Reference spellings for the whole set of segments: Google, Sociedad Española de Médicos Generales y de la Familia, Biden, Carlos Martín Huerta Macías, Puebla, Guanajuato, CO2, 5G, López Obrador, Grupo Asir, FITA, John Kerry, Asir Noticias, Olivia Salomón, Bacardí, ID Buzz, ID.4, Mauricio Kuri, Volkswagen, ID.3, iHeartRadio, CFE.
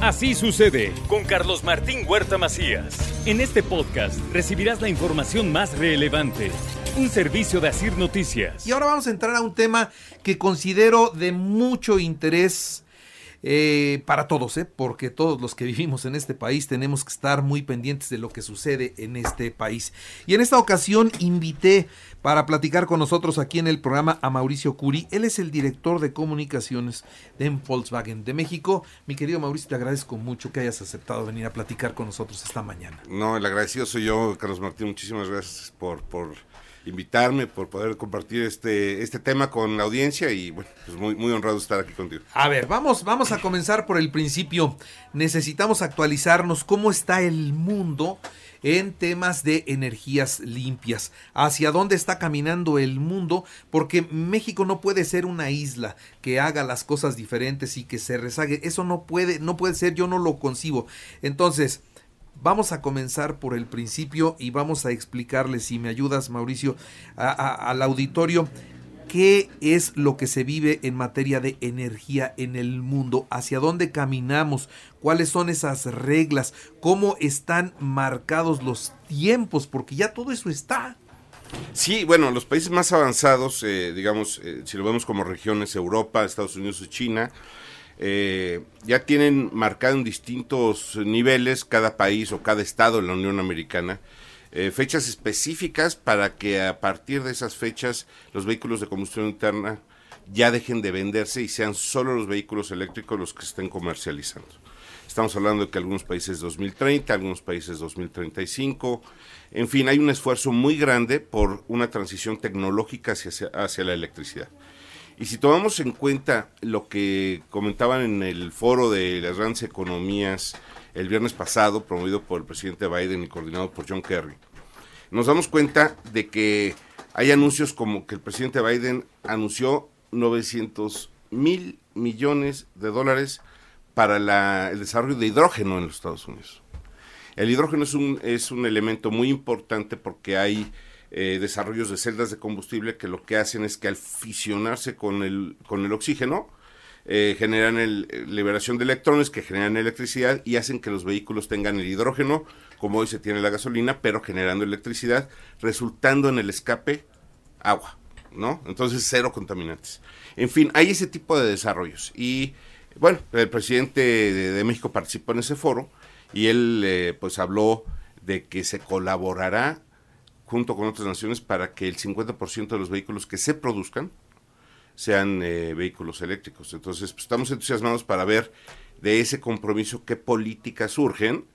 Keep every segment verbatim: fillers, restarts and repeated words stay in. Así sucede con Carlos Martín Huerta Macías. En este podcast recibirás la información más relevante, un servicio de Asir Noticias. Y ahora vamos a entrar a un tema que considero de mucho interés eh, para todos, ¿eh? Porque todos los que vivimos en este país tenemos que estar muy pendientes de lo que sucede en este país. Y en esta ocasión invité para platicar con nosotros aquí en el programa a Mauricio Kuri. Él es el director de comunicaciones de Volkswagen de México. Mi querido Mauricio, te agradezco mucho que hayas aceptado venir a platicar con nosotros esta mañana. No, el agradecido soy yo, Carlos Martín. Muchísimas gracias por, por invitarme, por poder compartir este, este tema con la audiencia y bueno, pues muy, muy honrado estar aquí contigo. A ver, vamos, vamos a comenzar por el principio. Necesitamos actualizarnos cómo está el mundo en temas de energías limpias, hacia dónde está caminando el mundo, porque México no puede ser una isla que haga las cosas diferentes y que se rezague. Eso no puede, no puede ser, yo no lo concibo. Entonces, vamos a comenzar por el principio y vamos a explicarle, si me ayudas, Mauricio, a, a, al auditorio, qué es lo que se vive en materia de energía en el mundo, hacia dónde caminamos, cuáles son esas reglas, cómo están marcados los tiempos, porque ya todo eso está. Sí, bueno, los países más avanzados, eh, digamos, eh, si lo vemos como regiones, Europa, Estados Unidos y China, eh, ya tienen marcado en distintos niveles cada país o cada estado en la Unión Americana, Eh, fechas específicas para que a partir de esas fechas los vehículos de combustión interna ya dejen de venderse y sean solo los vehículos eléctricos los que estén comercializando. Estamos hablando de que algunos países dos mil treinta, algunos países dos mil treinta y cinco, en fin, hay un esfuerzo muy grande por una transición tecnológica hacia, hacia la electricidad. Y si tomamos en cuenta lo que comentaban en el foro de las grandes economías el viernes pasado, promovido por el presidente Biden y coordinado por John Kerry, nos damos cuenta de que hay anuncios como que el presidente Biden anunció novecientos mil millones de dólares para la, el desarrollo de hidrógeno en los Estados Unidos. El hidrógeno es un, es un elemento muy importante porque hay eh, desarrollos de celdas de combustible que lo que hacen es que al fisionarse con el, con el oxígeno, Eh, generan el, liberación de electrones que generan electricidad y hacen que los vehículos tengan el hidrógeno, como hoy se tiene la gasolina, pero generando electricidad, resultando en el escape agua, ¿no? Entonces, cero contaminantes. En fin, hay ese tipo de desarrollos. Y, bueno, el presidente de, de México participó en ese foro y él, eh, pues, habló de que se colaborará junto con otras naciones para que el cincuenta por ciento de los vehículos que se produzcan sean eh, vehículos eléctricos. Entonces, pues, estamos entusiasmados para ver de ese compromiso qué políticas surgen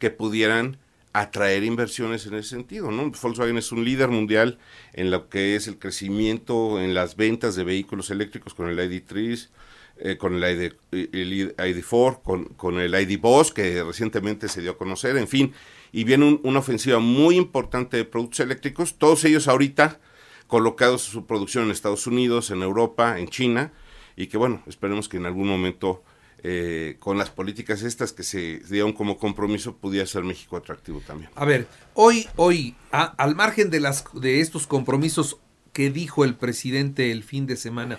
que pudieran atraer inversiones en ese sentido, ¿no? Volkswagen es un líder mundial en lo que es el crecimiento en las ventas de vehículos eléctricos con el I D tres, eh, con el, ID, el I D cuatro, con, con el I D Buzz, que recientemente se dio a conocer, en fin, y viene un, una ofensiva muy importante de productos eléctricos, todos ellos ahorita colocados su producción en Estados Unidos, en Europa, en China, y que bueno, esperemos que en algún momento eh, con las políticas estas que se dieron como compromiso pudiera ser México atractivo también. A ver, hoy, hoy, a, al margen de las de estos compromisos que dijo el presidente el fin de semana,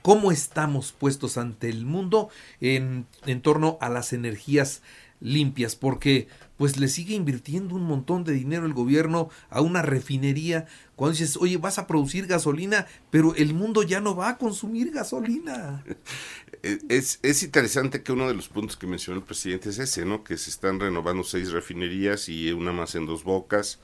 ¿cómo estamos puestos ante el mundo en, en torno a las energías limpias? Porque pues le sigue invirtiendo un montón de dinero el gobierno a una refinería. Cuando dices, oye, vas a producir gasolina, pero el mundo ya no va a consumir gasolina. Es, es interesante que uno de los puntos que mencionó el presidente es ese, ¿no? Que se están renovando seis refinerías y una más en Dos Bocas.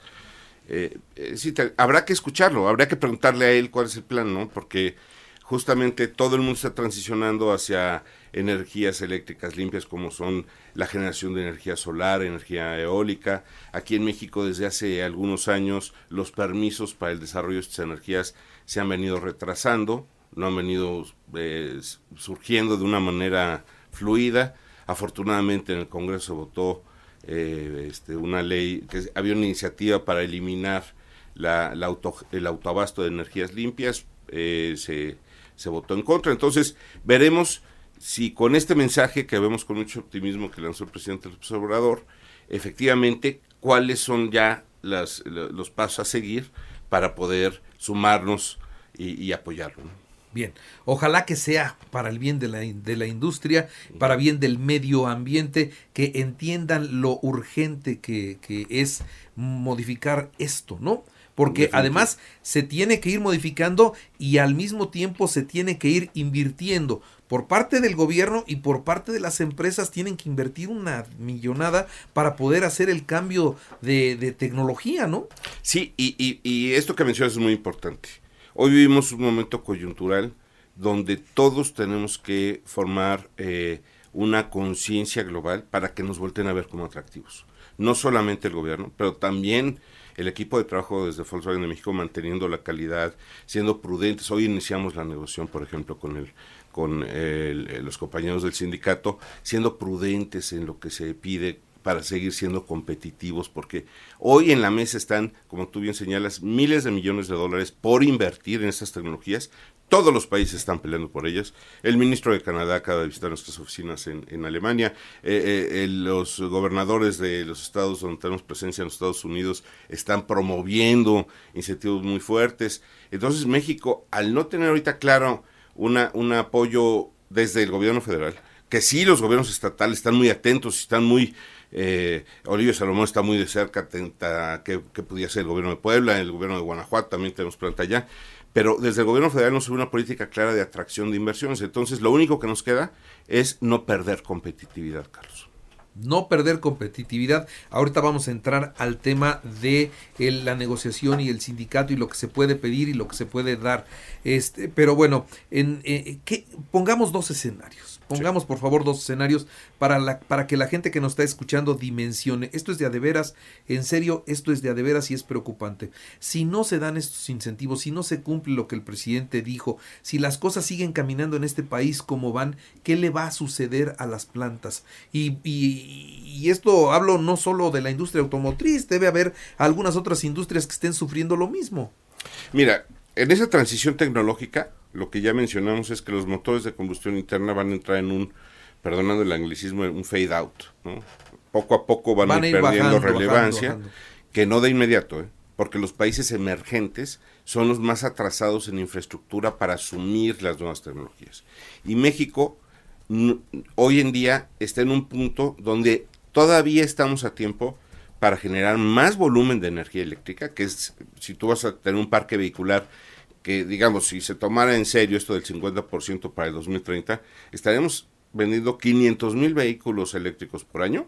Eh, es, habrá que escucharlo, habrá que preguntarle a él cuál es el plan, ¿no? Porque justamente todo el mundo está transicionando hacia energías eléctricas limpias como son la generación de energía solar, energía eólica. Aquí en México desde hace algunos años los permisos para el desarrollo de estas energías se han venido retrasando, no han venido eh, surgiendo de una manera fluida. Afortunadamente en el Congreso votó eh, este, una ley, que había una iniciativa para eliminar la, la auto, el autoabasto de energías limpias, eh, se, se votó en contra. Entonces veremos si con este mensaje que vemos con mucho optimismo que lanzó el presidente López Obrador, efectivamente cuáles son ya las, los pasos a seguir para poder sumarnos y, y apoyarlo, ¿no? Bien, ojalá que sea para el bien de la, de la industria, para bien del medio ambiente, que entiendan lo urgente que, que es modificar esto, ¿no? Porque además se tiene que ir modificando y al mismo tiempo se tiene que ir invirtiendo. Por parte del gobierno y por parte de las empresas tienen que invertir una millonada para poder hacer el cambio de, de tecnología, ¿no? Sí, y, y, y esto que mencionas es muy importante. Hoy vivimos un momento coyuntural donde todos tenemos que formar eh, una conciencia global para que nos volteen a ver como atractivos. No solamente el gobierno, pero también el equipo de trabajo desde Volkswagen de México, manteniendo la calidad, siendo prudentes. Hoy iniciamos la negociación, por ejemplo, con el con el, los compañeros del sindicato, siendo prudentes en lo que se pide para seguir siendo competitivos, porque hoy en la mesa están, como tú bien señalas, miles de millones de dólares por invertir en estas tecnologías. Todos los países están peleando por ellas. El ministro de Canadá acaba de visitar nuestras oficinas en, en Alemania. Eh, eh, los gobernadores de los estados donde tenemos presencia en los Estados Unidos están promoviendo incentivos muy fuertes. Entonces México, al no tener ahorita claro una, un apoyo desde el gobierno federal, que sí los gobiernos estatales están muy atentos, están muy... Eh, Olivia Salomón está muy de cerca atenta a qué podía ser el gobierno de Puebla, el gobierno de Guanajuato, también tenemos planta allá, pero desde el gobierno federal no se ve una política clara de atracción de inversiones. Entonces lo único que nos queda es no perder competitividad, Carlos. No perder competitividad. Ahorita vamos a entrar al tema de eh, la negociación y el sindicato y lo que se puede pedir y lo que se puede dar. Este, pero bueno, en, eh, que, pongamos dos escenarios. Pongamos, sí, por favor, dos escenarios para, la, para que la gente que nos está escuchando dimensione. Esto es de a de veras, en serio, esto es de a de veras y es preocupante. Si no se dan estos incentivos, si no se cumple lo que el presidente dijo, si las cosas siguen caminando en este país como van, ¿qué le va a suceder a las plantas? Y, y, y esto hablo no solo de la industria automotriz, debe haber algunas otras industrias que estén sufriendo lo mismo. Mira, en esa transición tecnológica, lo que ya mencionamos es que los motores de combustión interna van a entrar en un, perdonando el anglicismo, en un fade out, ¿no? Poco a poco van, van a ir perdiendo bajando, relevancia, bajando, bajando. Que no de inmediato, ¿eh? Porque los países emergentes son los más atrasados en infraestructura para asumir las nuevas tecnologías. Y México n- hoy en día está en un punto donde todavía estamos a tiempo para generar más volumen de energía eléctrica, que es, si tú vas a tener un parque vehicular, que digamos, si se tomara en serio esto del cincuenta por ciento para el dos mil treinta, estaremos vendiendo quinientos mil vehículos eléctricos por año.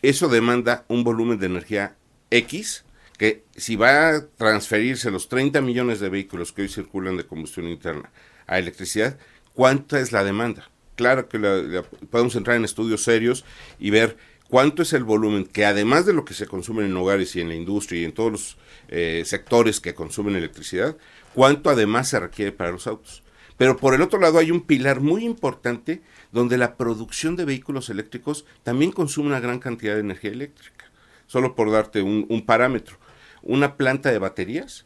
Eso demanda un volumen de energía X, que si va a transferirse los treinta millones de vehículos que hoy circulan de combustión interna a electricidad, ¿cuánta es la demanda? Claro que la, la, podemos entrar en estudios serios y ver cuánto es el volumen que, además de lo que se consume en hogares y en la industria y en todos los eh, sectores que consumen electricidad, cuánto además se requiere para los autos. Pero por el otro lado hay un pilar muy importante donde la producción de vehículos eléctricos también consume una gran cantidad de energía eléctrica. Solo por darte un, un parámetro, una planta de baterías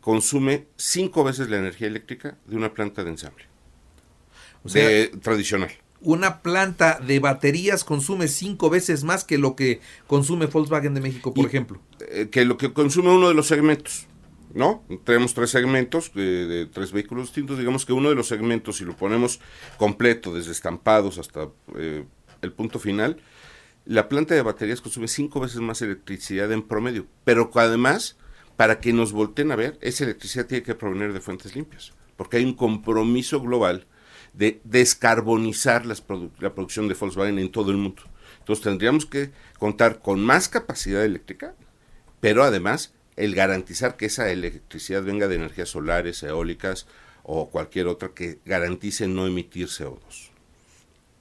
consume cinco veces la energía eléctrica de una planta de ensamble, o sea, de, tradicional. Una planta de baterías consume cinco veces más que lo que consume Volkswagen de México, por y, ejemplo. Eh, que lo que consume uno de los segmentos, ¿no? Tenemos tres segmentos, eh, de tres vehículos distintos. Digamos que uno de los segmentos, si lo ponemos completo, desde estampados hasta eh, el punto final, la planta de baterías consume cinco veces más electricidad en promedio. Pero además, para que nos volteen a ver, esa electricidad tiene que provenir de fuentes limpias, porque hay un compromiso global de descarbonizar las produ- la producción de Volkswagen en todo el mundo. Entonces tendríamos que contar con más capacidad eléctrica, pero además el garantizar que esa electricidad venga de energías solares, eólicas o cualquier otra que garantice no emitir C O dos.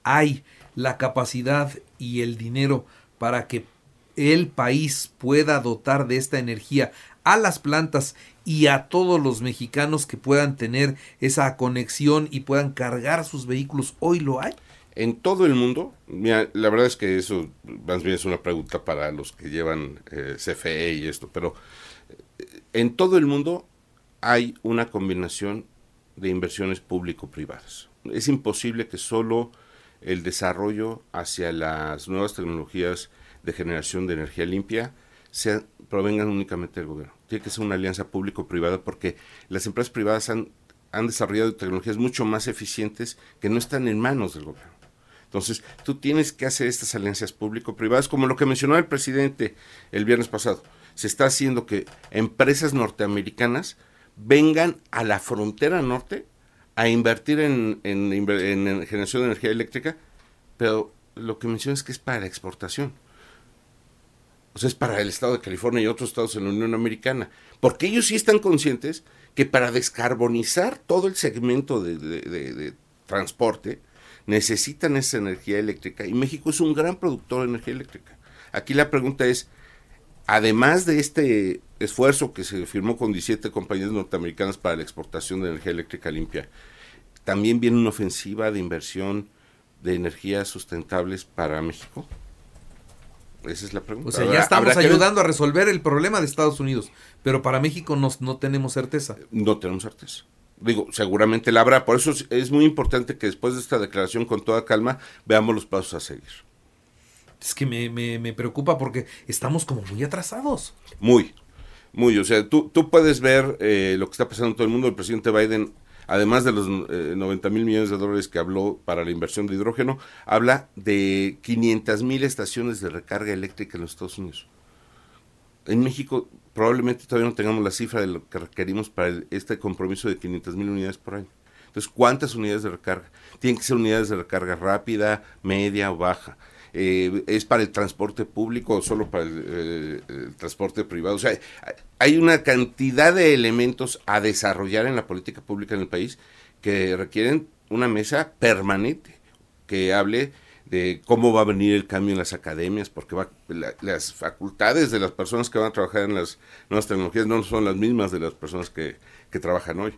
Hay la capacidad y el dinero para que el país pueda dotar de esta energía a las plantas y a todos los mexicanos que puedan tener esa conexión y puedan cargar sus vehículos. ¿Hoy lo hay? en todo el mundo. Mira, la verdad es que eso más bien es una pregunta para los que llevan eh, C F E y esto, pero en todo el mundo hay una combinación de inversiones público-privadas. Es imposible que solo el desarrollo hacia las nuevas tecnologías de generación de energía limpia sean, provengan únicamente del gobierno. Tiene que ser una alianza público-privada, porque las empresas privadas han, han desarrollado tecnologías mucho más eficientes que no están en manos del gobierno. Entonces, tú tienes que hacer estas alianzas público-privadas, como lo que mencionó el presidente el viernes pasado. Se está haciendo que empresas norteamericanas vengan a la frontera norte a invertir en, en, en, en generación de energía eléctrica, pero lo que menciona es que es para exportación. O sea, es para el estado de California y otros estados en la Unión Americana, porque ellos sí están conscientes que para descarbonizar todo el segmento de, de, de, de transporte necesitan esa energía eléctrica, y México es un gran productor de energía eléctrica. Aquí la pregunta es, además de este esfuerzo que se firmó con diecisiete compañías norteamericanas para la exportación de energía eléctrica limpia, ¿también viene una ofensiva de inversión de energías sustentables para México? Esa es la pregunta. O sea, ya estamos ayudando que... a resolver el problema de Estados Unidos, pero para México nos, no tenemos certeza. No tenemos certeza. Digo, seguramente la habrá, por eso es, es muy importante que después de esta declaración con toda calma veamos los pasos a seguir. Es que me, me, me preocupa porque estamos como muy atrasados. Muy, muy. O sea, tú, tú puedes ver eh, lo que está pasando en todo el mundo. El presidente Biden, además de los eh, noventa mil millones de dólares que habló para la inversión de hidrógeno, habla de quinientas mil estaciones de recarga eléctrica en los Estados Unidos. En México probablemente todavía no tengamos la cifra de lo que requerimos para el, este compromiso de quinientas mil unidades por año. Entonces, ¿cuántas unidades de recarga? Tienen que ser unidades de recarga rápida, media o baja. Eh, ¿Es para el transporte público o solo para el, eh, el transporte privado? O sea, hay una cantidad de elementos a desarrollar en la política pública en el país que requieren una mesa permanente que hable de cómo va a venir el cambio en las academias, porque va, la, las facultades de las personas que van a trabajar en las nuevas tecnologías no son las mismas de las personas que, que trabajan hoy.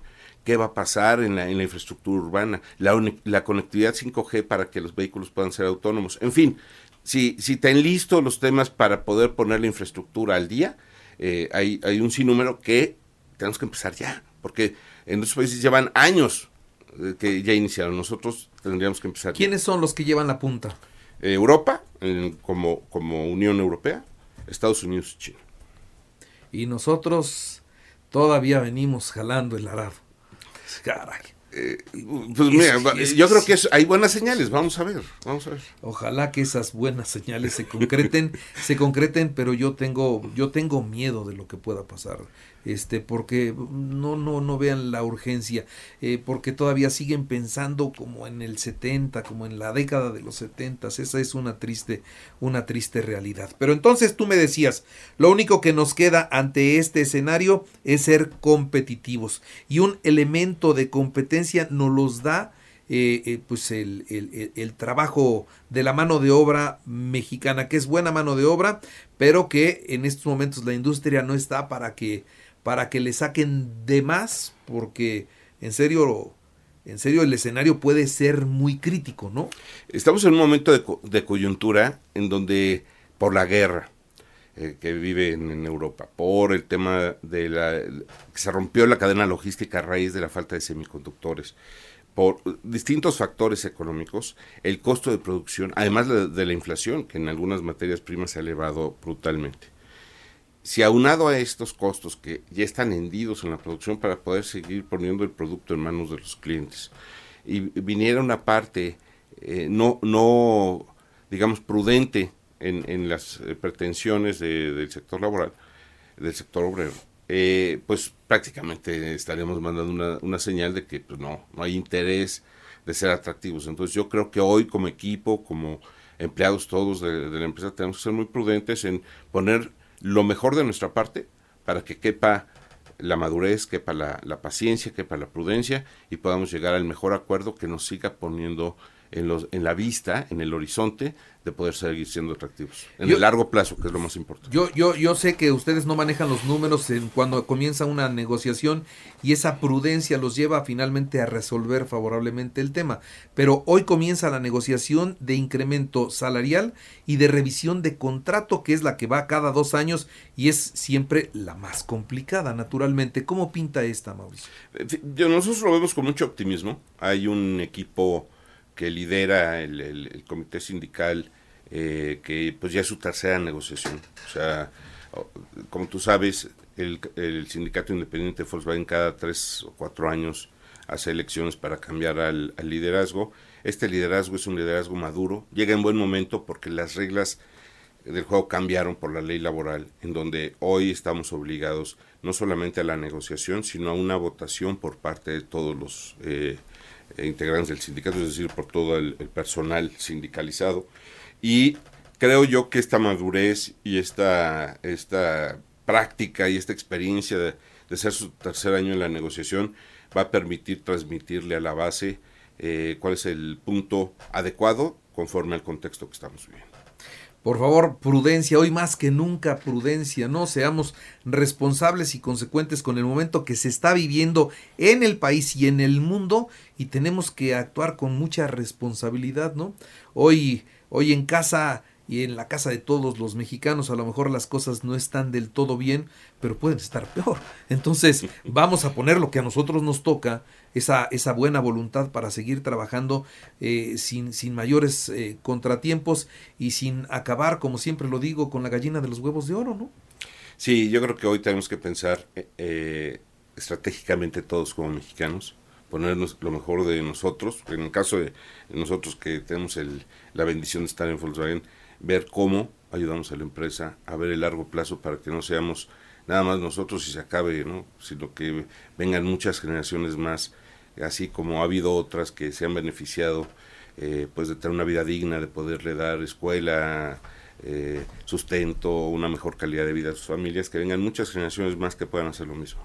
¿Qué va a pasar en la, en la infraestructura urbana? La, la conectividad cinco G para que los vehículos puedan ser autónomos. En fin, si, si te enlisto los temas para poder poner la infraestructura al día, eh, hay, hay un sinnúmero que tenemos que empezar ya, porque en otros países llevan años eh, que ya iniciaron. Nosotros tendríamos que empezar. ¿Quiénes ya son los que llevan la punta? Eh, Europa, eh, como, como Unión Europea, Estados Unidos y China. Y nosotros todavía venimos jalando el arado. Caray. Eh, pues mira, yo creo que es, hay buenas señales, vamos a ver, vamos a ver. Ojalá que esas buenas señales se concreten, se concreten, pero yo tengo, yo tengo miedo de lo que pueda pasar, este, porque no, no, no vean la urgencia, eh, porque todavía siguen pensando como en el setenta, como en la década de los setentas. Esa es una triste, una triste realidad. Pero entonces tú me decías, lo único que nos queda ante este escenario es ser competitivos, y un elemento de competencia nos los da eh, eh, pues el, el, el trabajo de la mano de obra mexicana, que es buena mano de obra, pero que en estos momentos la industria no está para que para que le saquen de más, porque en serio en serio el escenario puede ser muy crítico, ¿no? Estamos en un momento de, de coyuntura en donde por la guerra eh, que vive en, en Europa, por el tema de la... que se rompió la cadena logística a raíz de la falta de semiconductores, por distintos factores económicos, el costo de producción, además de, de la inflación, que en algunas materias primas se ha elevado brutalmente. Si aunado a estos costos que ya están hendidos en la producción para poder seguir poniendo el producto en manos de los clientes, y viniera una parte eh, no, no, digamos, prudente En, en las eh, pretensiones de, del sector laboral, del sector obrero, eh, pues prácticamente estaríamos mandando una, una señal de que pues, no, no hay interés de ser atractivos. Entonces yo creo que hoy como equipo, como empleados todos de, de la empresa, tenemos que ser muy prudentes en poner lo mejor de nuestra parte para que quepa la madurez, quepa la, la paciencia, quepa la prudencia, y podamos llegar al mejor acuerdo que nos siga poniendo en los en la vista, en el horizonte, de poder seguir siendo atractivos en yo, el largo plazo, que es lo más importante. Yo yo yo sé que ustedes no manejan los números en cuando comienza una negociación, y esa prudencia los lleva finalmente a resolver favorablemente el tema, pero hoy comienza la negociación de incremento salarial y de revisión de contrato, que es la que va cada dos años y es siempre la más complicada, naturalmente. ¿Cómo pinta esta, Mauricio? Nosotros lo vemos con mucho optimismo. Hay un equipo que lidera el, el, el comité sindical, eh, que pues ya es su tercera negociación. O sea, como tú sabes, el, el sindicato independiente de Volkswagen cada tres o cuatro años hace elecciones para cambiar al, al liderazgo. Este liderazgo es un liderazgo maduro, llega en buen momento porque las reglas del juego cambiaron por la ley laboral, en donde hoy estamos obligados no solamente a la negociación, sino a una votación por parte de todos los eh, E integrantes del sindicato, es decir, por todo el, el personal sindicalizado. Y creo yo que esta madurez y esta, esta práctica y esta experiencia de, de ser su tercer año en la negociación va a permitir transmitirle a la base eh, cuál es el punto adecuado conforme al contexto que estamos viviendo. Por favor, prudencia, hoy más que nunca prudencia, ¿no? Seamos responsables y consecuentes con el momento que se está viviendo en el país y en el mundo, y tenemos que actuar con mucha responsabilidad, ¿no? Hoy, hoy en casa y en la casa de todos los mexicanos, a lo mejor las cosas no están del todo bien, pero pueden estar peor. Entonces, vamos a poner lo que a nosotros nos toca, esa, esa buena voluntad para seguir trabajando eh, sin, sin mayores eh, contratiempos y sin acabar, como siempre lo digo, con la gallina de los huevos de oro, ¿no? Sí, yo creo que hoy tenemos que pensar eh, estratégicamente todos como mexicanos, ponernos lo mejor de nosotros. En el caso de nosotros que tenemos el, la bendición de estar en Volkswagen, ver cómo ayudamos a la empresa a ver el largo plazo para que no seamos nada más nosotros y se acabe, ¿no? Sino que vengan muchas generaciones más, así como ha habido otras que se han beneficiado eh, pues de tener una vida digna, de poderle dar escuela, eh, sustento, una mejor calidad de vida a sus familias, que vengan muchas generaciones más que puedan hacer lo mismo.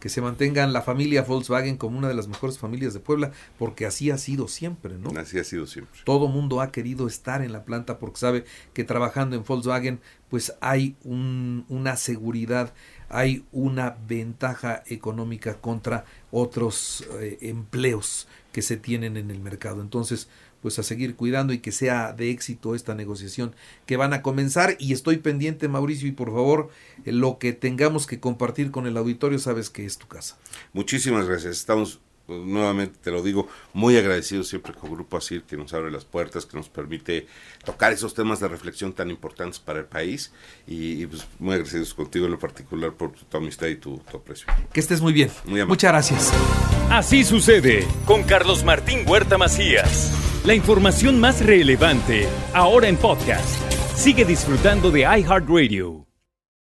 Que se mantengan la familia Volkswagen como una de las mejores familias de Puebla, porque así ha sido siempre, ¿no? Así ha sido siempre. Todo mundo ha querido estar en la planta porque sabe que trabajando en Volkswagen pues hay un, una seguridad, hay una ventaja económica contra otros eh, empleos que se tienen en el mercado. Entonces, pues a seguir cuidando y que sea de éxito esta negociación que van a comenzar. Y estoy pendiente, Mauricio, y por favor, lo que tengamos que compartir con el auditorio, sabes que es tu casa. Muchísimas gracias. Estamos, nuevamente te lo digo, muy agradecidos siempre con Grupo Asir, que nos abre las puertas, que nos permite tocar esos temas de reflexión tan importantes para el país. Y, y pues muy agradecidos contigo en lo particular por tu, tu amistad y tu, tu aprecio. Que estés muy bien. Muy amable. Muchas gracias. Así sucede con Carlos Martín Huerta Macías. La información más relevante, ahora en podcast. Sigue disfrutando de iHeartRadio.